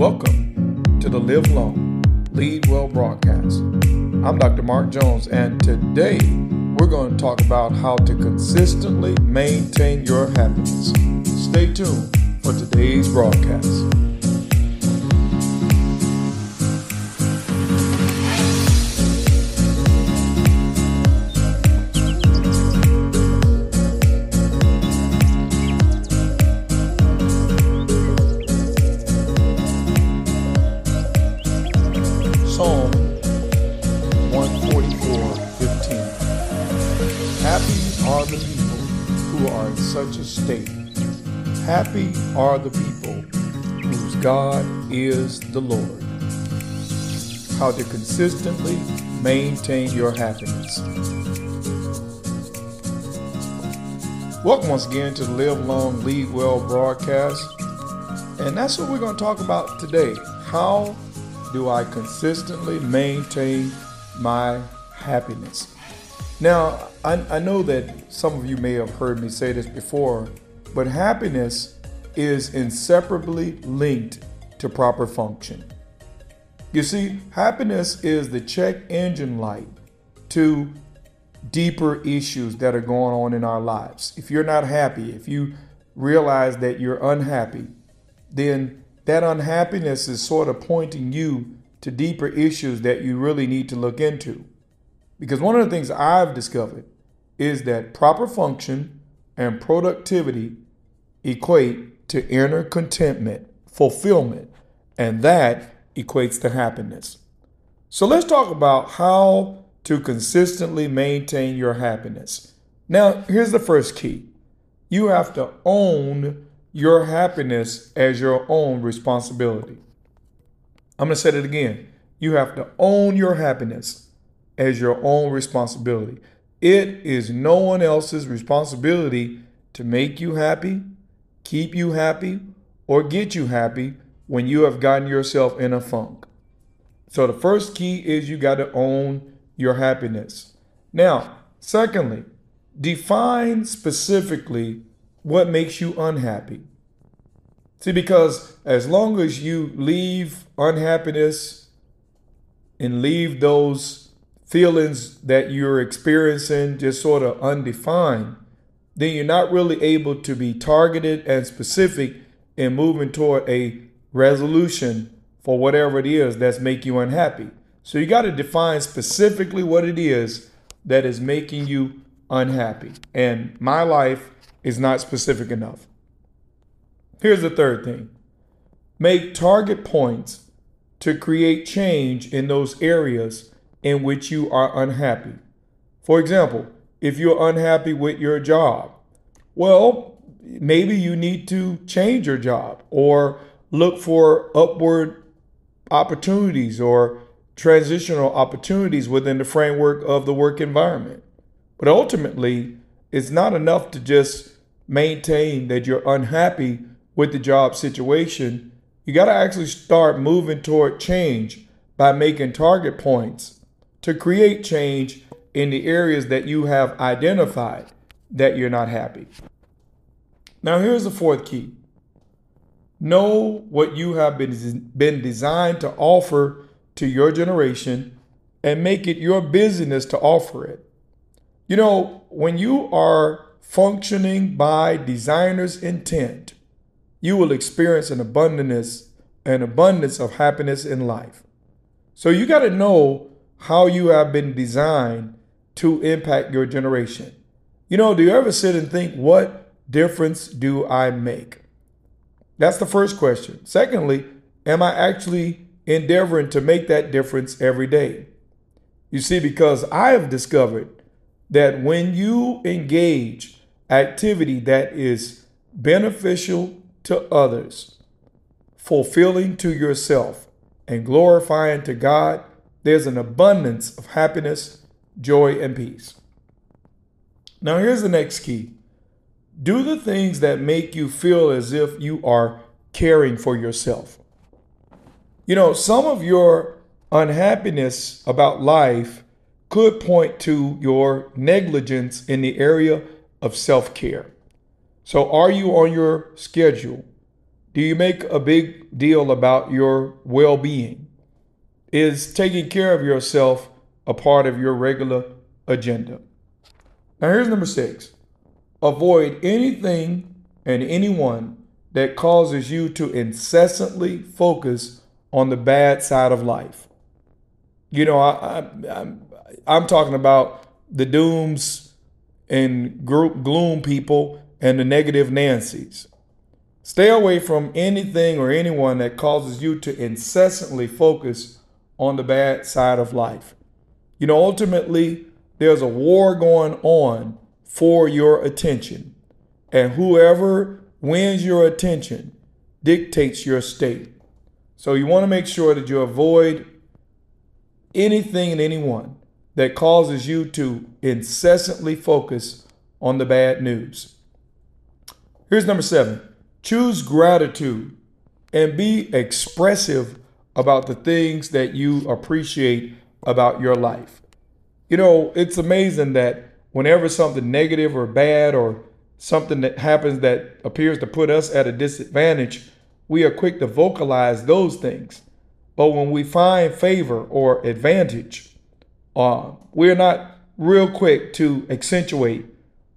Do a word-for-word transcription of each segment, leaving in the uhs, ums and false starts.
Welcome to the Live Long, Lead Well broadcast. I'm Doctor Mark Jones, and today we're going to talk about how to consistently maintain your happiness. Stay tuned for today's broadcast. Psalm one forty-four fifteen. Happy are the people who are in such a state. Happy are the people whose God is the Lord. How to consistently maintain your happiness. Welcome once again to the Live Long, Lead Well broadcast. And that's what we're going to talk about today. How do I consistently maintain my happiness? Now, I, I know that some of you may have heard me say this before, but happiness is inseparably linked to proper function. You see, happiness is the check engine light to deeper issues that are going on in our lives. If you're not happy, if you realize that you're unhappy, then that unhappiness is sort of pointing you to deeper issues that you really need to look into. Because one of the things I've discovered is that proper function and productivity equate to inner contentment, fulfillment, and that equates to happiness. So let's talk about how to consistently maintain your happiness. Now, here's the first key. You have to own your happiness as your own responsibility. I'm going to say it again. You have to own your happiness as your own responsibility. It is no one else's responsibility to make you happy, keep you happy, or get you happy when you have gotten yourself in a funk. So the first key is you got to own your happiness. Now, secondly, define specifically what makes you unhappy. See, because as long as you leave unhappiness and leave those feelings that you're experiencing just sort of undefined, then you're not really able to be targeted and specific in moving toward a resolution for whatever it is that's making you unhappy. So you got to define specifically what it is that is making you unhappy. And my life is not specific enough. Here's the third thing. Make target points to create change in those areas in which you are unhappy. For example, if you're unhappy with your job, well, maybe you need to change your job or look for upward opportunities or transitional opportunities within the framework of the work environment. But ultimately, it's not enough to just maintain that you're unhappy with the job situation. You got to actually start moving toward change by making target points to create change in the areas that you have identified that you're not happy. Now, here's the fourth key. Know what you have been, been designed to offer to your generation and make it your business to offer it. You know, when you are functioning by designer's intent, you will experience an abundance, an abundance of happiness in life. So you got to know how you have been designed to impact your generation. You know, do you ever sit and think, what difference do I make? That's the first question. Secondly, am I actually endeavoring to make that difference every day? You see, because I have discovered that when you engage activity that is beneficial to others, fulfilling to yourself, and glorifying to God, there's an abundance of happiness, joy, and peace. Now, here's the next key. Do the things that make you feel as if you are caring for yourself. You know, some of your unhappiness about life could point to your negligence in the area of self-care. So are you on your schedule? Do you make a big deal about your well-being? Is taking care of yourself a part of your regular agenda? Now, here's number six. Avoid anything and anyone that causes you to incessantly focus on the bad side of life. You know, I, I, I'm, I'm talking about the dooms and group gloom people and the negative Nancy's. Stay away from anything or anyone that causes you to incessantly focus on the bad side of life. You know, ultimately, there's a war going on for your attention, and whoever wins your attention dictates your state. So you want to make sure that you avoid anything and anyone that causes you to incessantly focus on the bad news. Here's number seven. Choose gratitude and be expressive about the things that you appreciate about your life. You know, it's amazing that whenever something negative or bad or something that happens that appears to put us at a disadvantage, we are quick to vocalize those things. But when we find favor or advantage, uh, we're not real quick to accentuate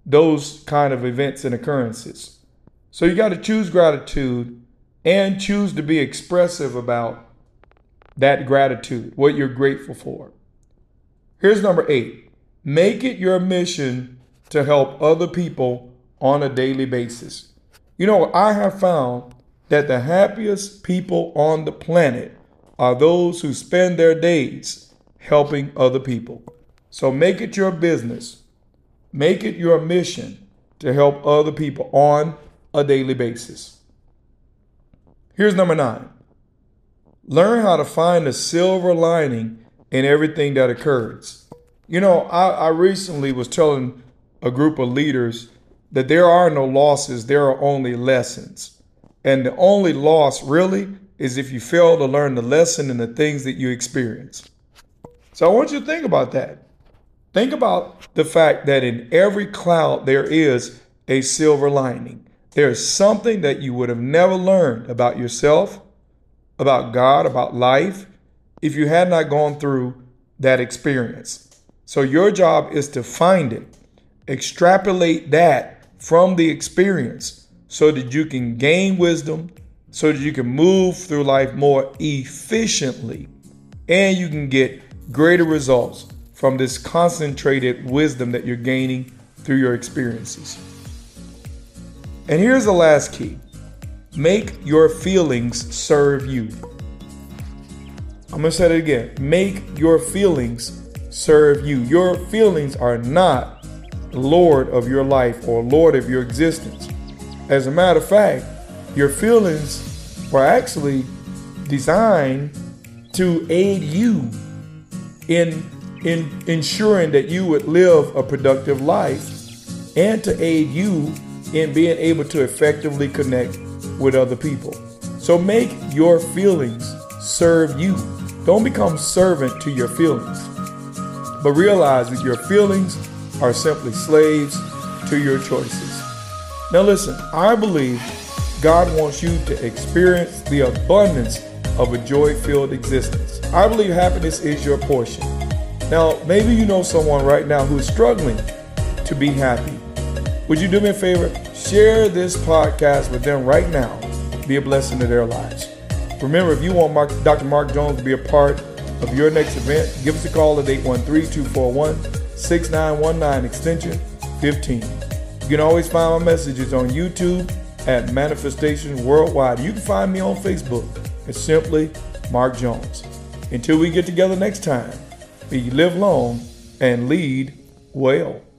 those kind of events and occurrences. So you got to choose gratitude and choose to be expressive about that gratitude, what you're grateful for. Here's number eight. Make it your mission to help other people on a daily basis. You know, I have found that the happiest people on the planet are those who spend their days helping other people. So make it your business. Make it your mission to help other people on a daily basis. Here's number nine. Learn how to find a silver lining in everything that occurs. You know, I, I recently was telling a group of leaders that there are no losses, there are only lessons. And the only loss really is if you fail to learn the lesson in the things that you experience. So I want you to think about that. Think about the fact that in every cloud there is a silver lining. There's something that you would have never learned about yourself, about God, about life, if you had not gone through that experience. So your job is to find it, extrapolate that from the experience so that you can gain wisdom, so that you can move through life more efficiently, and you can get greater results from this concentrated wisdom that you're gaining through your experiences. And here's the last key. Make your feelings serve you. I'm going to say it again. Make your feelings serve you. Your feelings are not Lord of your life or Lord of your existence. As a matter of fact, your feelings were actually designed to aid you in, in ensuring that you would live a productive life and to aid you in being able to effectively connect with other people. So make your feelings serve you. Don't become servant to your feelings, but realize that your feelings are simply slaves to your choices. Now listen, I believe God wants you to experience the abundance of a joy-filled existence. I believe happiness is your portion. Now, maybe you know someone right now who's struggling to be happy. Would you do me a favor? Share this podcast with them right now. Be a blessing to their lives. Remember, if you want Mark, Doctor Mark Jones to be a part of your next event, give us a call at eight one three, two four one, six nine one nine, extension fifteen. You can always find my messages on YouTube at Manifestation Worldwide. You can find me on Facebook at simply Mark Jones. Until we get together next time, be live long and lead well.